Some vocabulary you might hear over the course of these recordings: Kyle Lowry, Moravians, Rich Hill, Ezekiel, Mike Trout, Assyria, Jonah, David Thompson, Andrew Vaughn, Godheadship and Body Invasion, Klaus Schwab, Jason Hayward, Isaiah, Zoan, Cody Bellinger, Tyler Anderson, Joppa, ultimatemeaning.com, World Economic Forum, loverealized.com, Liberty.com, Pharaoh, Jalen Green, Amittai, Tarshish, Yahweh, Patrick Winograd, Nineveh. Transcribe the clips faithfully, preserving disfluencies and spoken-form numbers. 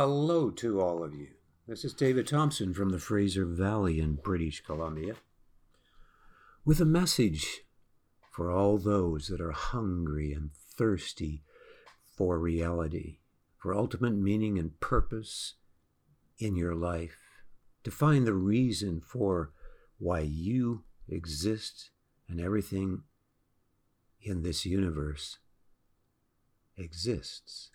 Hello to all of you. This is David Thompson from the Fraser Valley in British Columbia with a message for all those that are hungry and thirsty for reality, for ultimate meaning and purpose in your life, to find the reason for why you exist and everything in this universe exists.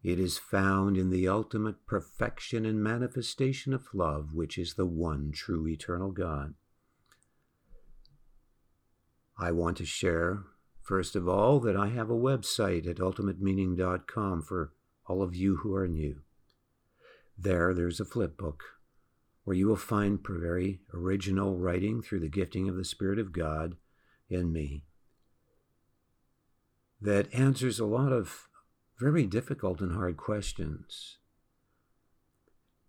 It is found in the ultimate perfection and manifestation of love, which is the one true eternal God. I want to share, first of all, that I have a website at ultimate meaning dot com for all of you who are new. There, there's a flip book where you will find very original writing through the gifting of the Spirit of God in me that answers a lot of very difficult and hard questions.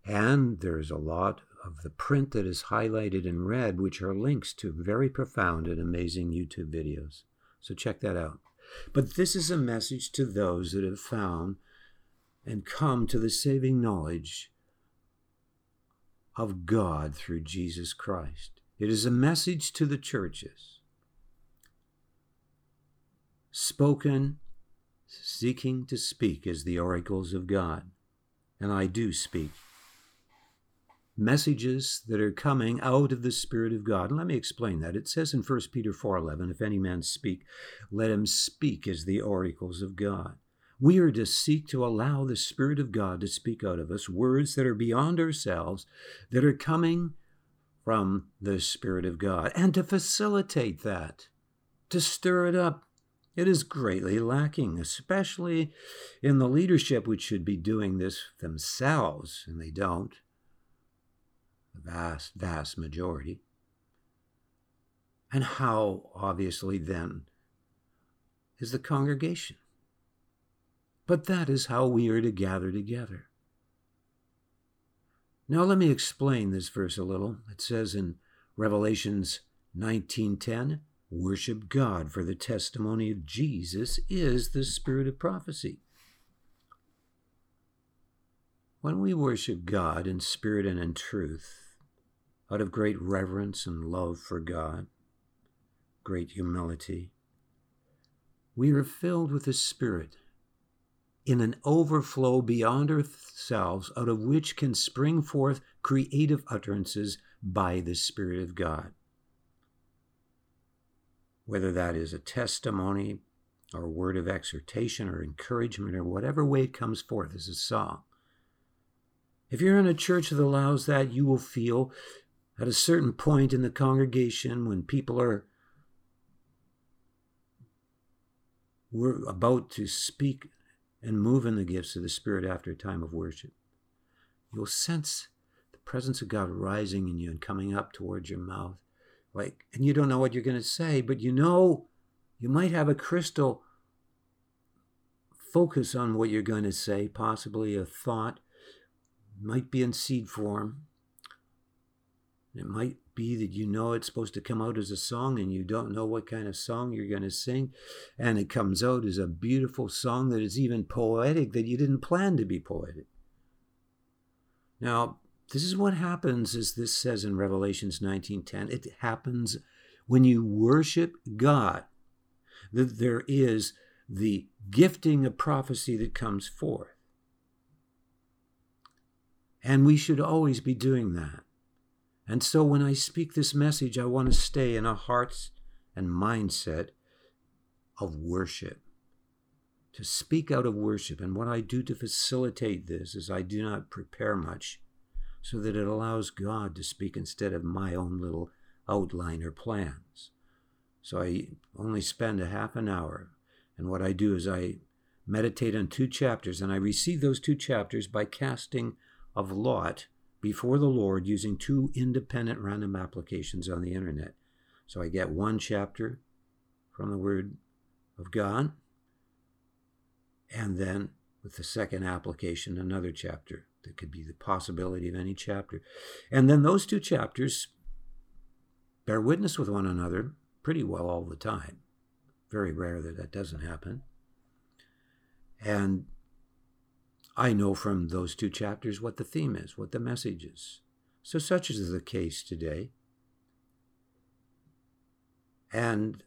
And there's a lot of the print that is highlighted in red, which are links to very profound and amazing YouTube videos. So check that out. But this is a message to those that have found and come to the saving knowledge of God through Jesus Christ. It is a message to the churches, spoken seeking to speak as the oracles of God. And I do speak messages that are coming out of the Spirit of God. And let me explain that. It says in First Peter four eleven, if any man speak, let him speak as the oracles of God. We are to seek to allow the Spirit of God to speak out of us words that are beyond ourselves, that are coming from the Spirit of God, and to facilitate that, to stir it up. It is greatly lacking, especially in the leadership which should be doing this themselves, and they don't, the vast, vast majority. And how, obviously, then, is the congregation? But that is how we are to gather together. Now, let me explain this verse a little. It says in Revelations nineteen ten, worship God, for the testimony of Jesus is the spirit of prophecy. When we worship God in spirit and in truth, out of great reverence and love for God, great humility, we are filled with the Spirit in an overflow beyond ourselves, out of which can spring forth creative utterances by the Spirit of God. Whether that is a testimony or a word of exhortation or encouragement or whatever way it comes forth as a song. If you're in a church that allows that, you will feel at a certain point in the congregation when people are we're about to speak and move in the gifts of the Spirit after a time of worship. You'll sense the presence of God rising in you and coming up towards your mouth. Like, and you don't know what you're going to say, but you know you might have a crystal focus on what you're going to say, possibly a thought. It might be in seed form. It might be that you know it's supposed to come out as a song and you don't know what kind of song you're going to sing, and it comes out as a beautiful song that is even poetic, that you didn't plan to be poetic. Now, this is what happens, as this says in Revelations nineteen ten. It happens when you worship God, that there is the gifting of prophecy that comes forth. And we should always be doing that. And so when I speak this message, I want to stay in a heart and mindset of worship, to speak out of worship. And what I do to facilitate this is I do not prepare much, so that it allows God to speak instead of my own little outline or plans. So I only spend a half an hour, and what I do is I meditate on two chapters, and I receive those two chapters by casting of lot before the Lord using two independent random applications on the internet. So I get one chapter from the Word of God, and then with the second application, another chapter. That could be the possibility of any chapter. And then those two chapters bear witness with one another pretty well all the time. Very rare that that doesn't happen. And I know from those two chapters what the theme is, what the message is. So such is the case today. And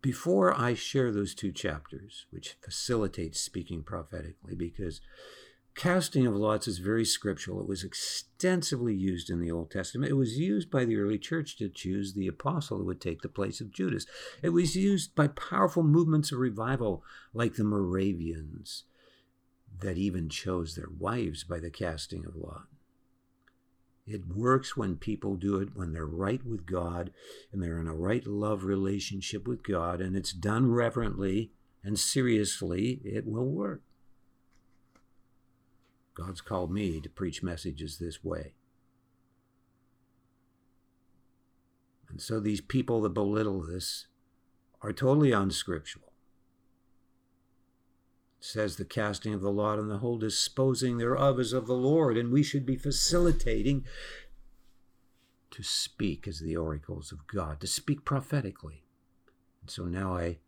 before I share those two chapters, which facilitates speaking prophetically, because casting of lots is very scriptural. It was extensively used in the Old Testament. It was used by the early church to choose the apostle who would take the place of Judas. It was used by powerful movements of revival, like the Moravians, that even chose their wives by the casting of lot. It works when people do it, when they're right with God, and they're in a right love relationship with God, and it's done reverently and seriously, it will work. God's called me to preach messages this way. And so these people that belittle this are totally unscriptural. It says the casting of the lot and the whole disposing thereof is of the Lord, and we should be facilitating to speak as the oracles of God, to speak prophetically. And so now I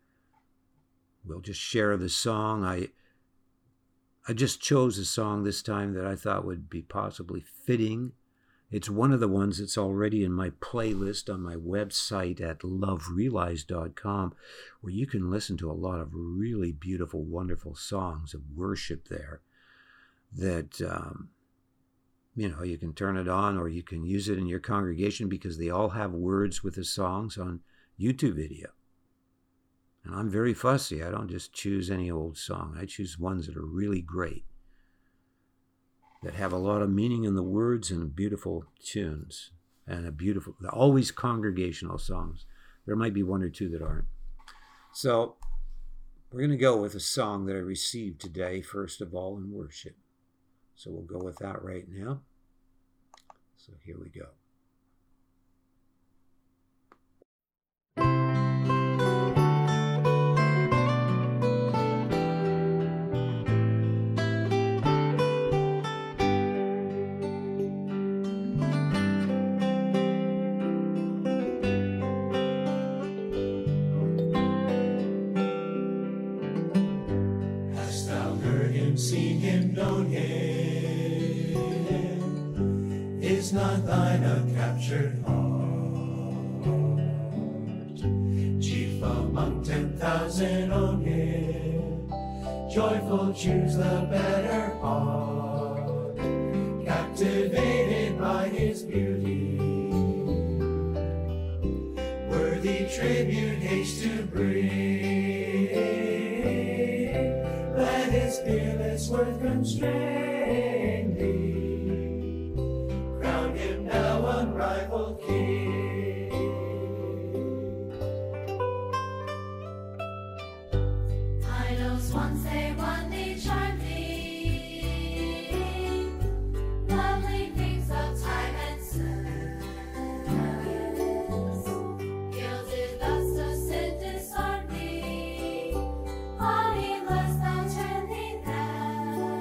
will just share the song. I I just chose a song this time that I thought would be possibly fitting. It's one of the ones that's already in my playlist on my website at love realized dot com, where you can listen to a lot of really beautiful, wonderful songs of worship there that, um, you know, you can turn it on or you can use it in your congregation because they all have words with the songs on YouTube video. And I'm very fussy. I don't just choose any old song. I choose ones that are really great, that have a lot of meaning in the words and beautiful tunes and a beautiful, always congregational songs. There might be one or two that aren't. So we're going to go with a song that I received today, first of all, in worship. So we'll go with that right now. So here we go. Seen him, known him, is not thine a captured heart? Chief among ten thousand own him, joyful choose the better part, captivated by his beauty, worthy tribute haste to bring. His fearless worth constrain thee. Crown him now unrivaled king. Idols once they won thee, charmed thee. Lovely things of time and sense. Gilded lust of sin disarmed thee. Bodiless thou turn. This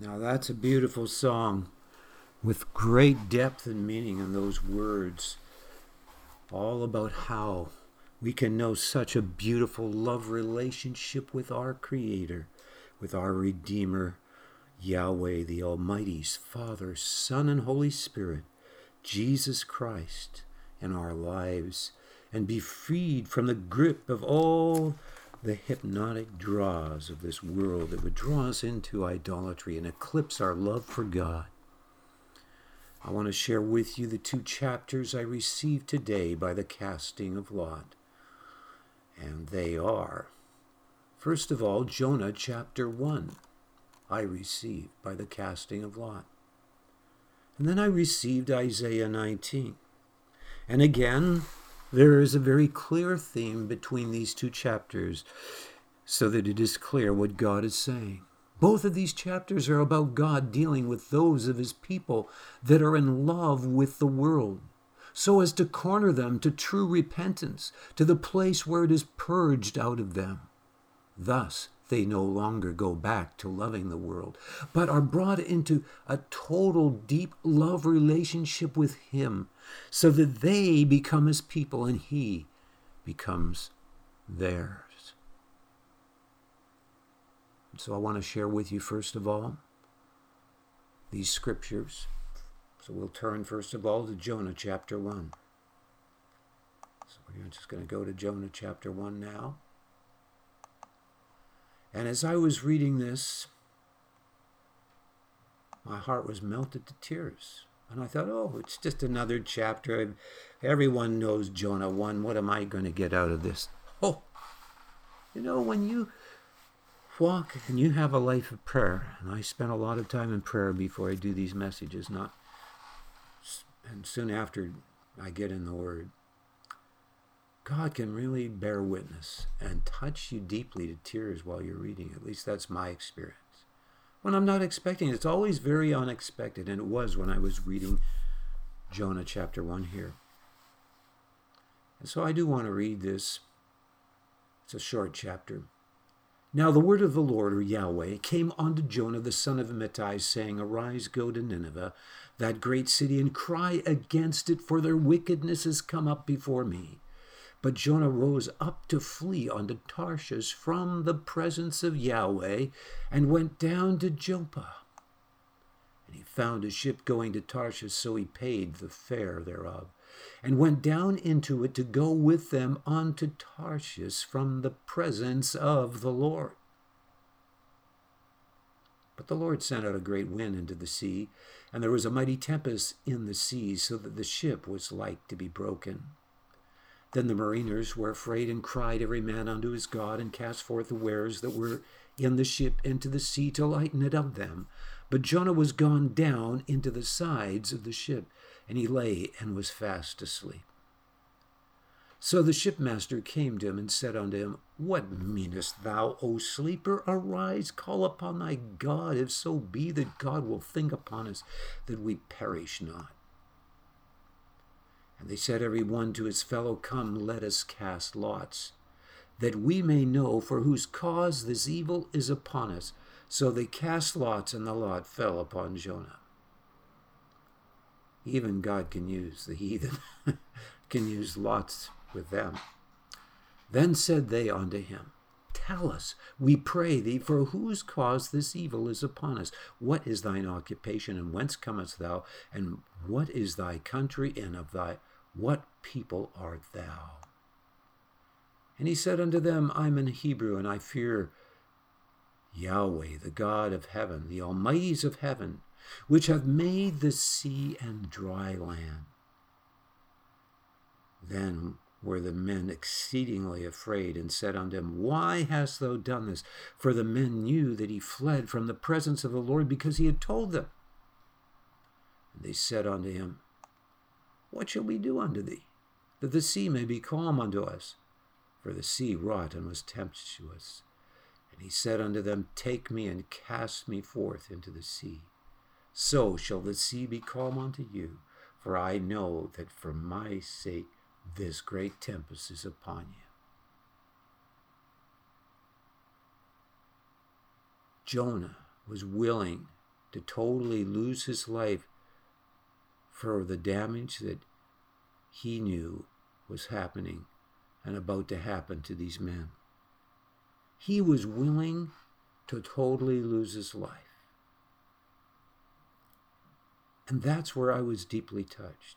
Now that's a beautiful song with great depth and meaning in those words, all about how we can know such a beautiful love relationship with our Creator, with our Redeemer, Yahweh, the Almighty's Father, Son, and Holy Spirit, Jesus Christ, in our lives, and be freed from the grip of all the hypnotic draws of this world that would draw us into idolatry and eclipse our love for God. I want to share with you the two chapters I received today by the casting of Lot. And they are, first of all, Jonah chapter one, I received by the casting of Lot. And then I received Isaiah nineteen. And again, there is a very clear theme between these two chapters so that it is clear what God is saying. Both of these chapters are about God dealing with those of his people that are in love with the world, so as to corner them to true repentance, to the place where it is purged out of them. Thus, they no longer go back to loving the world, but are brought into a total deep love relationship with him, so that they become his people and he becomes theirs. So I want to share with you, first of all, these scriptures. So we'll turn, first of all, to Jonah chapter one. So we're just going to go to Jonah chapter one now. And as I was reading this, my heart was melted to tears. And I thought, oh, it's just another chapter. Everyone knows Jonah one. What am I going to get out of this? Oh, you know, when you walk and you have a life of prayer, and I spend a lot of time in prayer before I do these messages, not, and soon after I get in the Word, God can really bear witness and touch you deeply to tears while you're reading. At least that's my experience. When I'm not expecting it, it's always very unexpected, and it was when I was reading Jonah chapter one here. And so I do want to read this. It's a short chapter. Now the word of the Lord, or Yahweh, came unto Jonah the son of Amittai, saying, Arise, go to Nineveh, that great city, and cry against it, for their wickedness has come up before me. But Jonah rose up to flee unto Tarshish from the presence of Yahweh, and went down to Joppa. And he found a ship going to Tarshish, so he paid the fare thereof, and went down into it to go with them unto Tarshish from the presence of the Lord. But the Lord sent out a great wind into the sea, and there was a mighty tempest in the sea, so that the ship was like to be broken. Then the mariners were afraid, and cried every man unto his god, and cast forth the wares that were in the ship into the sea to lighten it of them. But Jonah was gone down into the sides of the ship, and he lay and was fast asleep. So the shipmaster came to him and said unto him, What meanest thou, O sleeper? Arise, call upon thy God, if so be that God will think upon us, that we perish not. And they said every one to his fellow, Come, let us cast lots, that we may know for whose cause this evil is upon us. So they cast lots, and the lot fell upon Jonah. Even God can use the heathen, can use lots with them. Then said they unto him, Tell us, we pray thee, for whose cause this evil is upon us? What is thine occupation, and whence comest thou? And what is thy country, and of thy what people art thou? And he said unto them, I am an Hebrew, and I fear Yahweh, the God of heaven, the almighties of heaven, which hath made the sea and dry land. Then were the men exceedingly afraid, and said unto him, Why hast thou done this? For the men knew that he fled from the presence of the Lord, because he had told them. And they said unto him, What shall we do unto thee, that the sea may be calm unto us? For the sea wrought and was tempestuous. And he said unto them, Take me and cast me forth into the sea. So shall the sea be calm unto you, for I know that for my sake this great tempest is upon you. Jonah was willing to totally lose his life for the damage that he knew was happening and about to happen to these men. He was willing to totally lose his life. And that's where I was deeply touched.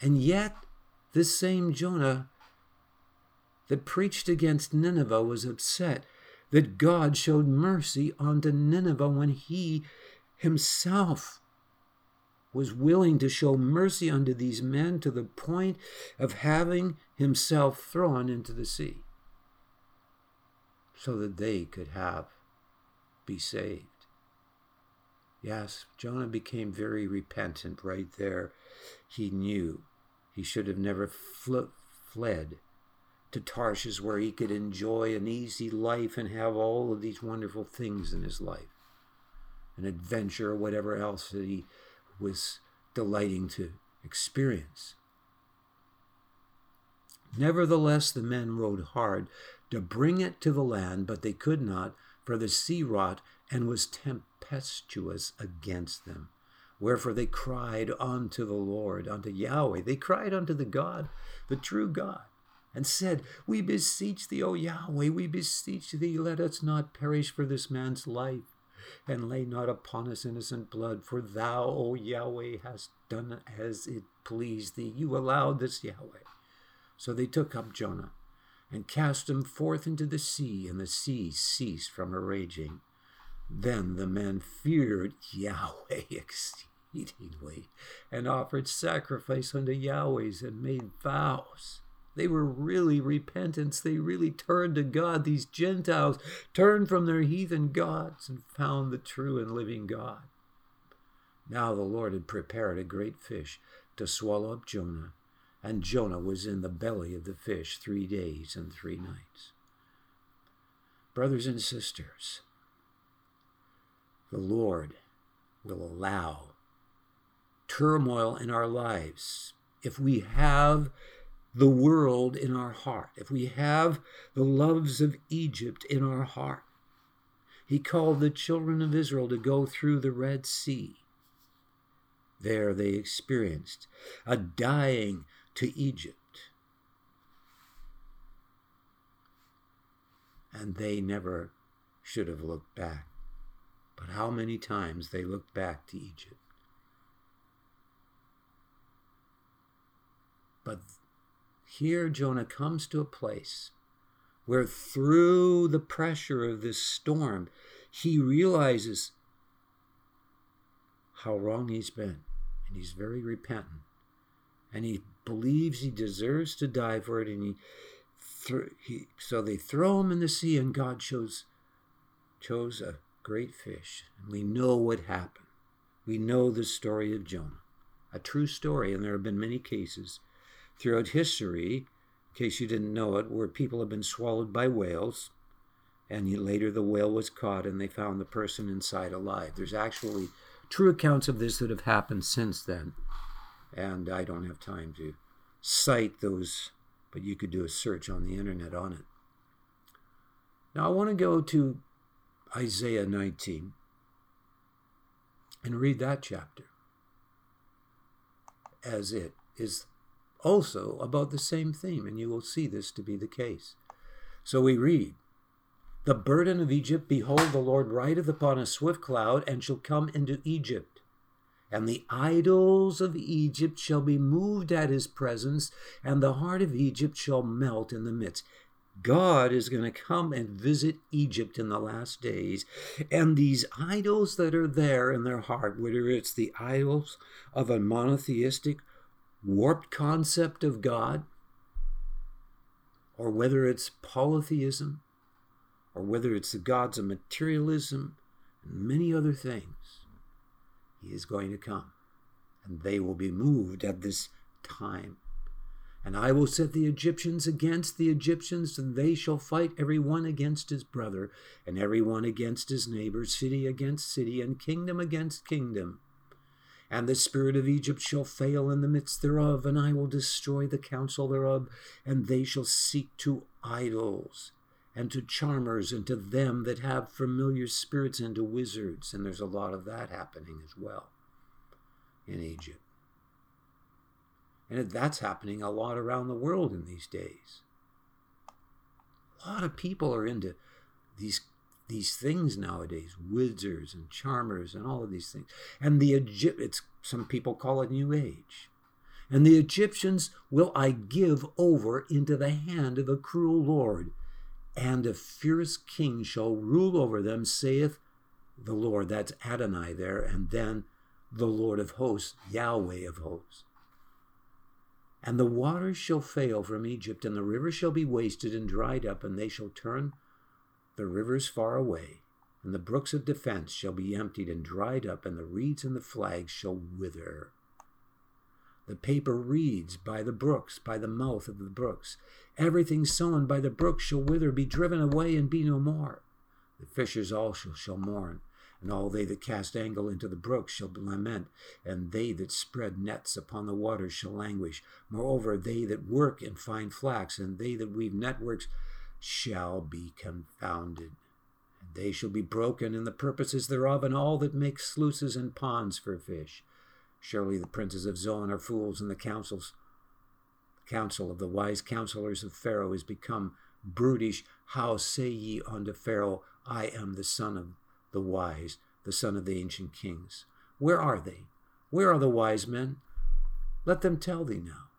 And yet, this same Jonah that preached against Nineveh was upset that God showed mercy unto Nineveh when he himself was willing to show mercy unto these men to the point of having himself thrown into the sea so that they could have be saved. Yes, Jonah became very repentant right there. He knew he should have never fl- fled to Tarshish, where he could enjoy an easy life and have all of these wonderful things in his life, an adventure or whatever else that he was delighting to experience. Nevertheless, the men rowed hard to bring it to the land, but they could not, for the sea wrought and was tempestuous against them. Wherefore they cried unto the Lord, unto Yahweh. They cried unto the God, the true God, and said, We beseech thee, O Yahweh, we beseech thee, let us not perish for this man's life, and lay not upon us innocent blood, for thou, O Yahweh, hast done as it pleased thee. You allowed this, Yahweh. So they took up Jonah and cast him forth into the sea, and the sea ceased from her raging. Then the men feared Yahweh exceedingly, and offered sacrifice unto Yahweh's, and made vows. They were really repentance. They really turned to God. These Gentiles turned from their heathen gods and found the true and living God. Now the Lord had prepared a great fish to swallow up Jonah, and Jonah was in the belly of the fish three days and three nights. Brothers and sisters, the Lord will allow turmoil in our lives if we have the world in our heart, if we have the loves of Egypt in our heart. He called the children of Israel to go through the Red Sea. There they experienced a dying to Egypt. And they never should have looked back. But how many times they looked back to Egypt. But here Jonah comes to a place where through the pressure of this storm, he realizes how wrong he's been. And he's very repentant. And he believes he deserves to die for it. And he, th- he so they throw him in the sea, and God chose, chose a great fish. And we know what happened. We know the story of Jonah. A true story, and there have been many cases throughout history, in case you didn't know it, where people have been swallowed by whales, and later the whale was caught and they found the person inside alive. There's actually true accounts of this that have happened since then, and I don't have time to cite those, but you could do a search on the internet on it. Now I want to go to Isaiah nineteen and read that chapter, as it is also about the same theme, and you will see this to be the case. So we read, "The burden of Egypt, behold, the Lord rideth upon a swift cloud, and shall come into Egypt. And the idols of Egypt shall be moved at his presence, and the heart of Egypt shall melt in the midst." God is going to come and visit Egypt in the last days. And these idols that are there in their heart, whether it's the idols of a monotheistic, warped concept of God, or whether it's polytheism, or whether it's the gods of materialism, and many other things, he is going to come. And they will be moved at this time. "And I will set the Egyptians against the Egyptians, and they shall fight every one against his brother, and every one against his neighbor, city against city, and kingdom against kingdom. And the spirit of Egypt shall fail in the midst thereof, and I will destroy the counsel thereof, and they shall seek to idols, and to charmers, and to them that have familiar spirits, and to wizards." And there's a lot of that happening as well in Egypt. And that's happening a lot around the world in these days. A lot of people are into these, these things nowadays, wizards and charmers and all of these things. And the Egypt, it's, some people call it New Age. "And the Egyptians will I give over into the hand of a cruel lord, and a fierce king shall rule over them, saith the Lord." That's Adonai there, and then the Lord of hosts, Yahweh of hosts. "And the waters shall fail from Egypt, and the rivers shall be wasted and dried up, and they shall turn the rivers far away. And the brooks of defense shall be emptied and dried up, and the reeds and the flags shall wither. The paper reeds by the brooks, by the mouth of the brooks. Everything sown by the brooks shall wither, be driven away, and be no more. The fishers also shall mourn, and all they that cast angle into the brook shall lament, and they that spread nets upon the waters shall languish. Moreover, they that work and find flax, and they that weave networks shall be confounded. And they shall be broken in the purposes thereof, and all that make sluices and ponds for fish. Surely the princes of Zoan are fools, and the counsels, counsel of the wise counselors of Pharaoh is become brutish. How say ye unto Pharaoh, I am the son of the wise, the son of the ancient kings? Where are they? Where are the wise men? Let them tell thee now.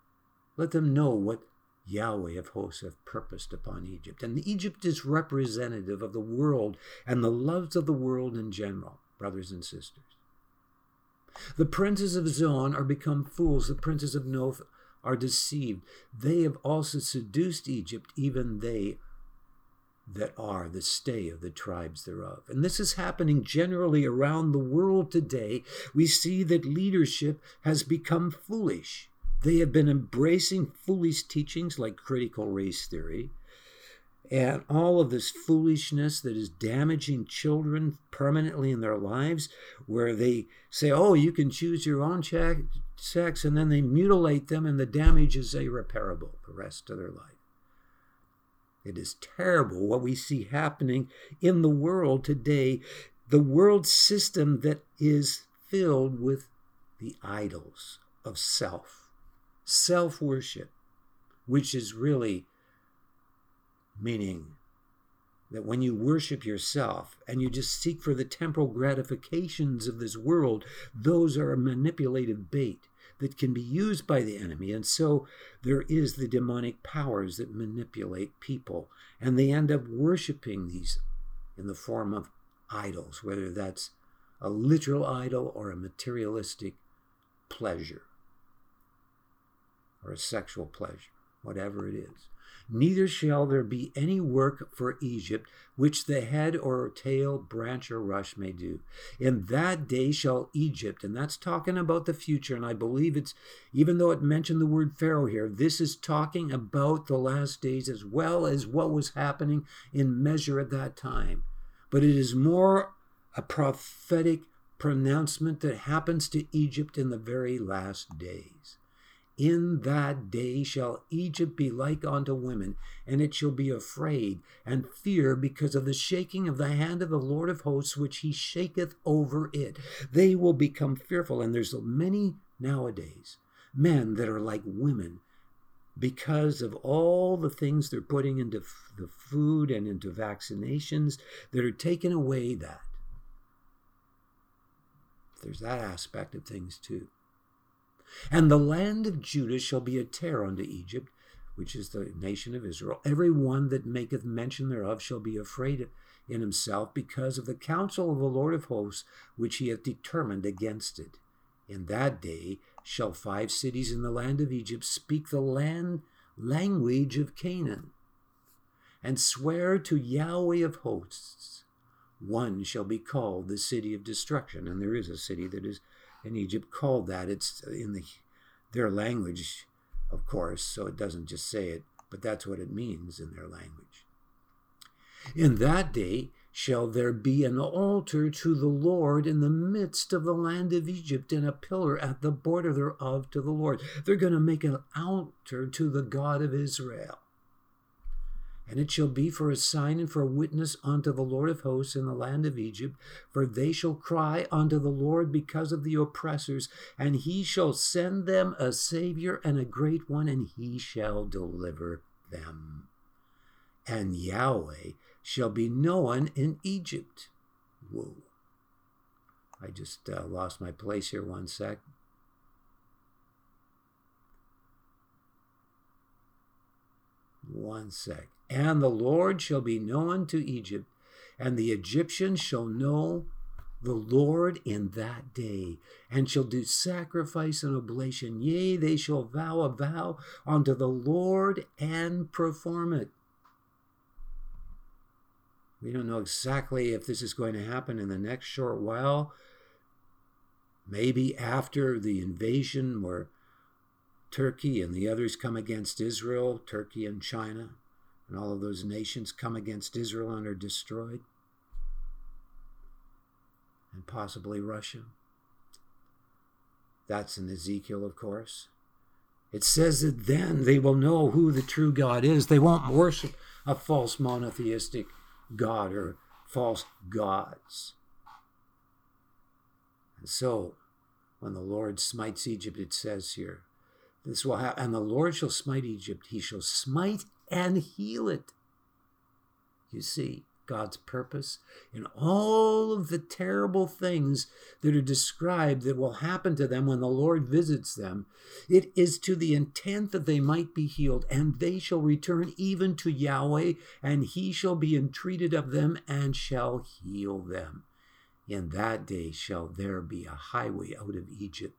Let them know what Yahweh of hosts hath purposed upon Egypt." And Egypt is representative of the world and the loves of the world in general, brothers and sisters. "The princes of Zoan are become fools. The princes of Nineveh are deceived. They have also seduced Egypt, even they that are the stay of the tribes thereof." And this is happening generally around the world today. We see that leadership has become foolish. They have been embracing foolish teachings like critical race theory and all of this foolishness that is damaging children permanently in their lives, where they say, oh, you can choose your own sex, and then they mutilate them, and the damage is irreparable the rest of their life. It is terrible what we see happening in the world today, the world system that is filled with the idols of self, self-worship, which is really meaning that when you worship yourself and you just seek for the temporal gratifications of this world, those are a manipulative bait that can be used by the enemy. And so there is the demonic powers that manipulate people, and they end up worshiping these in the form of idols, whether that's a literal idol or a materialistic pleasure or a sexual pleasure, whatever it is. Neither shall there be any work for Egypt, which the head or tail, branch or rush may do. In that day shall Egypt, and that's talking about the future, and I believe it's, even though it mentioned the word Pharaoh here, this is talking about the last days as well as what was happening in measure at that time. But it is more a prophetic pronouncement that happens to Egypt in the very last days. In that day shall Egypt be like unto women, and it shall be afraid and fear because of the shaking of the hand of the Lord of hosts, which he shaketh over it. They will become fearful, and there's many nowadays, men that are like women because of all the things they're putting into f- the food and into vaccinations that are taking away that. There's that aspect of things too. And the land of Judah shall be a terror unto Egypt, which is the nation of Israel. Every one that maketh mention thereof shall be afraid in himself because of the counsel of the Lord of hosts, which he hath determined against it. In that day shall five cities in the land of Egypt speak the land language of Canaan, and swear to Yahweh of hosts. One shall be called the city of destruction. And there is a city that is in Egypt called that. It's in the their language, of course, so it doesn't just say it, but that's what it means in their language. In that day shall there be an altar to the Lord in the midst of the land of Egypt, and a pillar at the border thereof to the Lord. They're going to make an altar to the God of Israel. And it shall be for a sign and for a witness unto the Lord of hosts in the land of Egypt, for they shall cry unto the Lord because of the oppressors, and he shall send them a Savior and a great one, and he shall deliver them. And Yahweh shall be known in Egypt. Whoa. I just uh, lost my place here one sec. One sec. And the Lord shall be known to Egypt, and the Egyptians shall know the Lord in that day, and shall do sacrifice and oblation. Yea, they shall vow a vow unto the Lord and perform it. We don't know exactly if this is going to happen in the next short while. Maybe after the invasion where Turkey and the others come against Israel, Turkey and China, and all of those nations come against Israel and are destroyed, and possibly Russia. That's in Ezekiel, of course. It says that then they will know who the true God is. They won't worship a false monotheistic God or false gods. And so, when the Lord smites Egypt, it says here, This will happen, and the Lord shall smite Egypt. He shall smite and heal it. You see, God's purpose in all of the terrible things that are described that will happen to them when the Lord visits them, it is to the intent that they might be healed, and they shall return even to Yahweh, and he shall be entreated of them and shall heal them. In that day shall there be a highway out of Egypt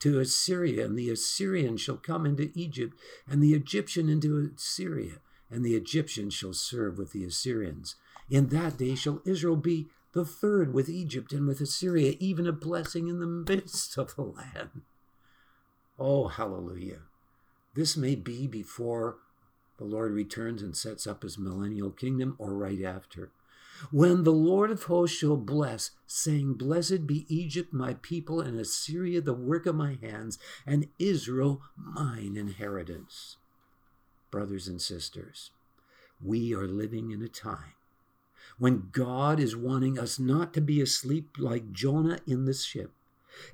to Assyria, and the Assyrian shall come into Egypt, and the Egyptian into Assyria, and the Egyptian shall serve with the Assyrians. In that day shall Israel be the third with Egypt and with Assyria, even a blessing in the midst of the land. Oh, hallelujah. This may be before the Lord returns and sets up his millennial kingdom, or right after. When the Lord of hosts shall bless, saying, Blessed be Egypt, my people, and Assyria, the work of my hands, and Israel, mine inheritance. Brothers and sisters, we are living in a time when God is wanting us not to be asleep like Jonah in the ship.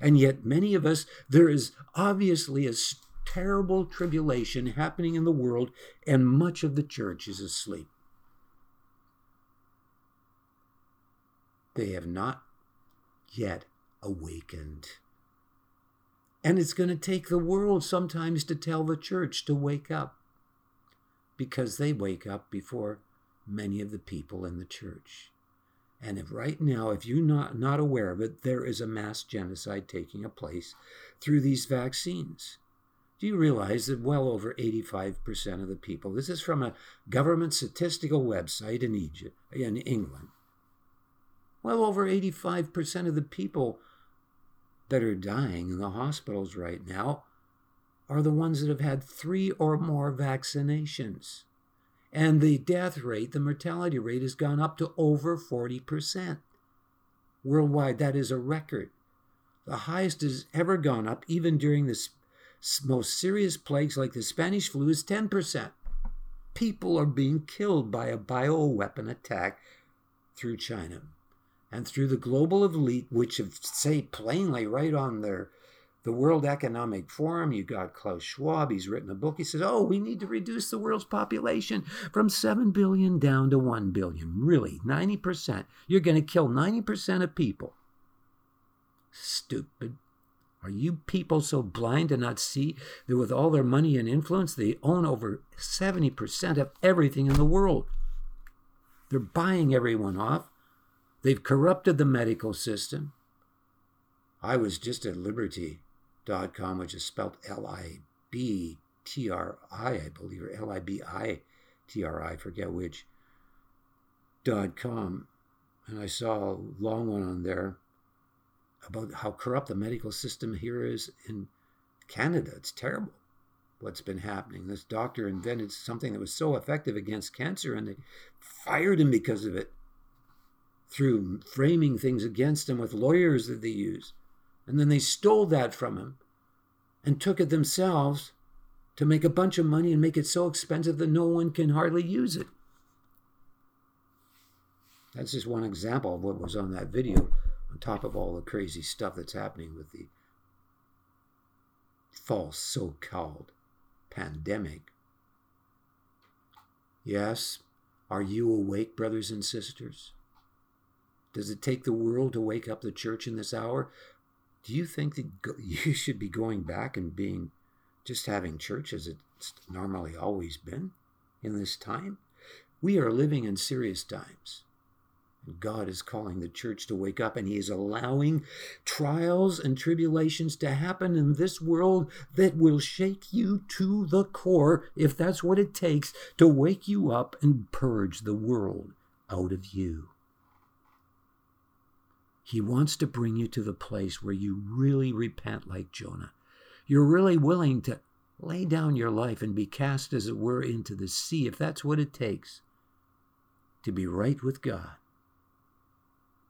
And yet many of us, there is obviously a terrible tribulation happening in the world, and much of the church is asleep. They have not yet awakened. And it's going to take the world sometimes to tell the church to wake up, because they wake up before many of the people in the church. And if right now, if you're not, not aware of it, there is a mass genocide taking a place through these vaccines. Do you realize that well over eighty-five percent of the people, this is from a government statistical website in Egypt, in England, well over eighty-five percent of the people that are dying in the hospitals right now are the ones that have had three or more vaccinations. And the death rate, the mortality rate, has gone up to over forty percent worldwide. That is a record. The highest has ever gone up, even during the most serious plagues like the Spanish flu, is ten percent. People are being killed by a bioweapon attack through China and through the global elite, which have say plainly right on their the World Economic Forum. You got Klaus Schwab. He's written a book. He says, oh, we need to reduce the world's population from seven billion down to one billion. Really, ninety percent. You're going to kill ninety percent of people. Stupid. Are you people so blind to not see that with all their money and influence, they own over seventy percent of everything in the world? They're buying everyone off. They've corrupted the medical system. I was just at Liberty dot com, which is spelled L I B T R I, I believe, or L I B I T R I, I forget which, dot com. And I saw a long one on there about how corrupt the medical system here is in Canada. It's terrible what's been happening. This doctor invented something that was so effective against cancer, and they fired him because of it, through framing things against him with lawyers that they use. And then they stole that from him and took it themselves to make a bunch of money and make it so expensive that no one can hardly use it. That's just one example of what was on that video, on top of all the crazy stuff that's happening with the false so-called pandemic. Yes, are you awake, brothers and sisters? Does it take the world to wake up the church in this hour? Do you think that you should be going back and being just having church as it's normally always been in this time? We are living in serious times. God is calling the church to wake up, and he is allowing trials and tribulations to happen in this world that will shake you to the core, if that's what it takes, to wake you up and purge the world out of you. He wants to bring you to the place where you really repent like Jonah. You're really willing to lay down your life and be cast, as it were, into the sea, if that's what it takes, to be right with God.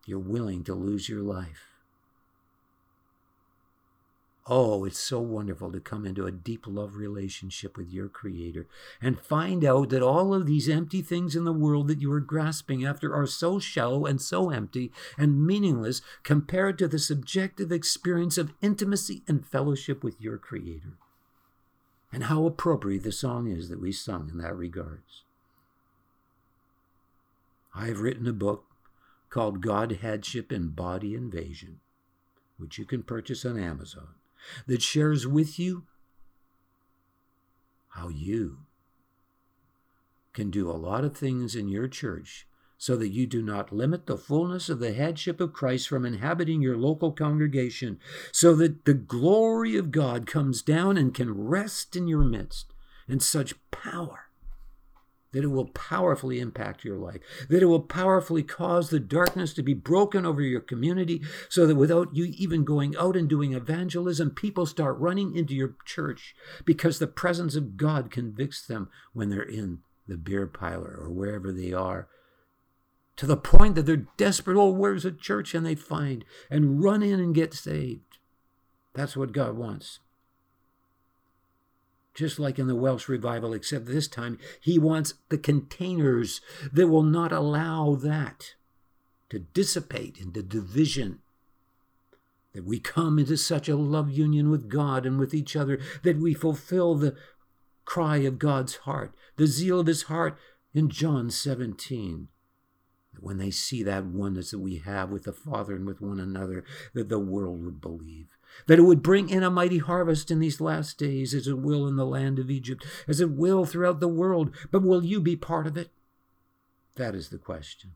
You're willing to lose your life. Oh, it's so wonderful to come into a deep love relationship with your Creator and find out that all of these empty things in the world that you are grasping after are so shallow and so empty and meaningless compared to the subjective experience of intimacy and fellowship with your Creator. And how appropriate the song is that we sung in that regards. I have written a book called Godheadship and Body Invasion, which you can purchase on Amazon, that shares with you how you can do a lot of things in your church so that you do not limit the fullness of the headship of Christ from inhabiting your local congregation, so that the glory of God comes down and can rest in your midst in such power that it will powerfully impact your life, that it will powerfully cause the darkness to be broken over your community, so that without you even going out and doing evangelism, people start running into your church because the presence of God convicts them when they're in the beer parlor or wherever they are, to the point that they're desperate. Oh, where's a church? And they find and run in and get saved. That's what God wants. Just like in the Welsh revival, except this time, he wants the containers that will not allow that to dissipate into division. That we come into such a love union with God and with each other that we fulfill the cry of God's heart, the zeal of his heart in John seventeen. when they see that oneness that we have with the Father and with one another, that the world would believe. That it would bring in a mighty harvest in these last days, as it will in the land of Egypt, as it will throughout the world. But will you be part of it? That is the question.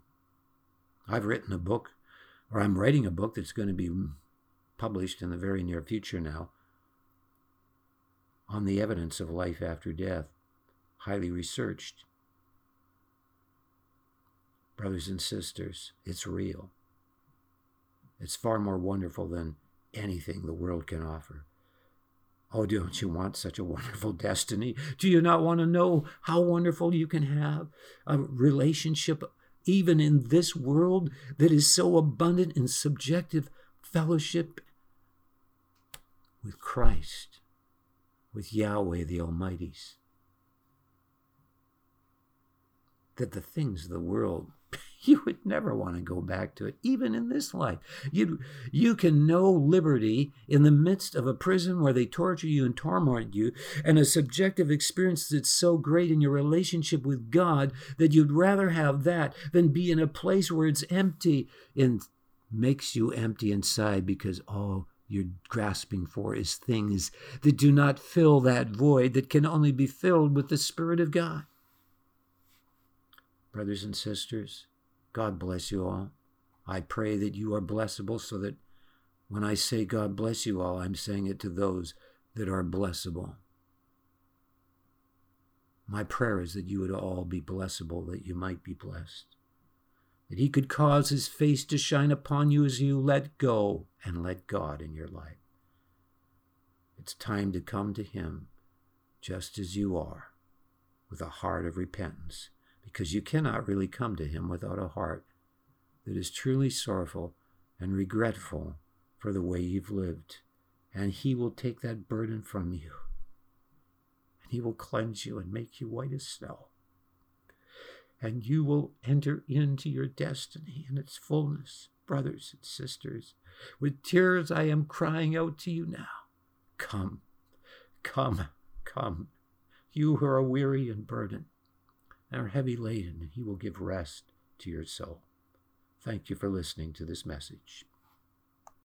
I've written a book, or I'm writing a book that's going to be published in the very near future now, on the evidence of life after death, highly researched. Brothers and sisters, it's real. It's far more wonderful than anything the world can offer. Oh, don't you want such a wonderful destiny? Do you not want to know how wonderful you can have a relationship, even in this world that is so abundant in subjective fellowship with Christ, with Yahweh the Almighty's? That the things of the world, you would never want to go back to it, even in this life. You you can know liberty in the midst of a prison where they torture you and torment you, and a subjective experience that's so great in your relationship with God that you'd rather have that than be in a place where it's empty and makes you empty inside, because all you're grasping for is things that do not fill that void that can only be filled with the Spirit of God. Brothers and sisters, God bless you all. I pray that you are blessable, so that when I say God bless you all, I'm saying it to those that are blessable. My prayer is that you would all be blessable, that you might be blessed. That he could cause his face to shine upon you as you let go and let God in your life. It's time to come to him just as you are, with a heart of repentance. Because you cannot really come to him without a heart that is truly sorrowful and regretful for the way you've lived. And he will take that burden from you. And he will cleanse you and make you white as snow. And you will enter into your destiny in its fullness, brothers and sisters. With tears I am crying out to you now. Come, come, come, you who are weary and burdened, and are heavy laden, and he will give rest to your soul. Thank you for listening to this message.